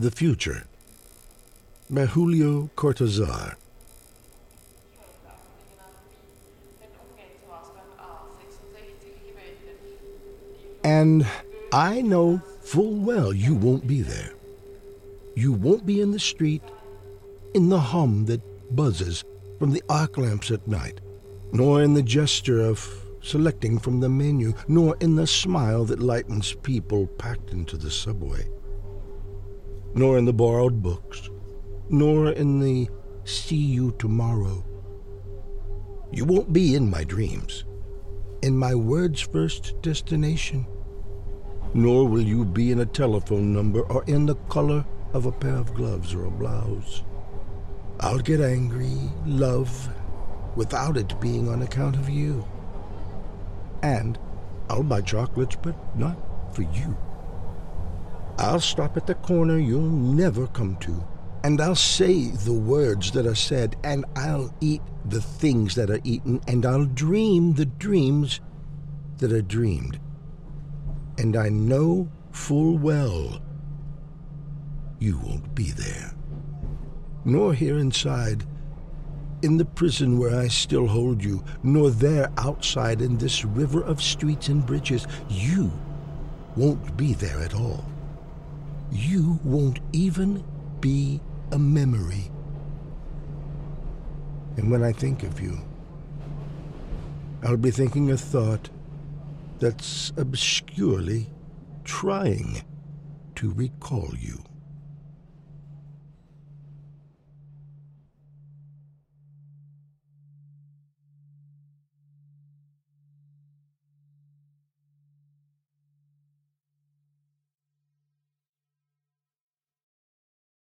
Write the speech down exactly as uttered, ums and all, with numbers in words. The Future by Julio Cortazar. And I know full well you won't be there. You won't be in the street, in the hum that buzzes from the arc lamps at night, nor in the gesture of selecting from the menu, nor in the smile that lightens people packed into the subway, nor in the borrowed books, nor in the see you tomorrow. You won't be in my dreams, in my word's first destination, nor will you be in a telephone number or in the color of a pair of gloves or a blouse. I'll get angry, love, without it being on account of you. And I'll buy chocolates, but not for you. I'll stop at the corner you'll never come to, and I'll say the words that are said, and I'll eat the things that are eaten, and I'll dream the dreams that are dreamed. And I know full well you won't be there, nor here inside, in the prison where I still hold you, nor there outside in this river of streets and bridges. You won't be there at all. You won't even be a memory. And when I think of you, I'll be thinking a thought that's obscurely trying to recall you.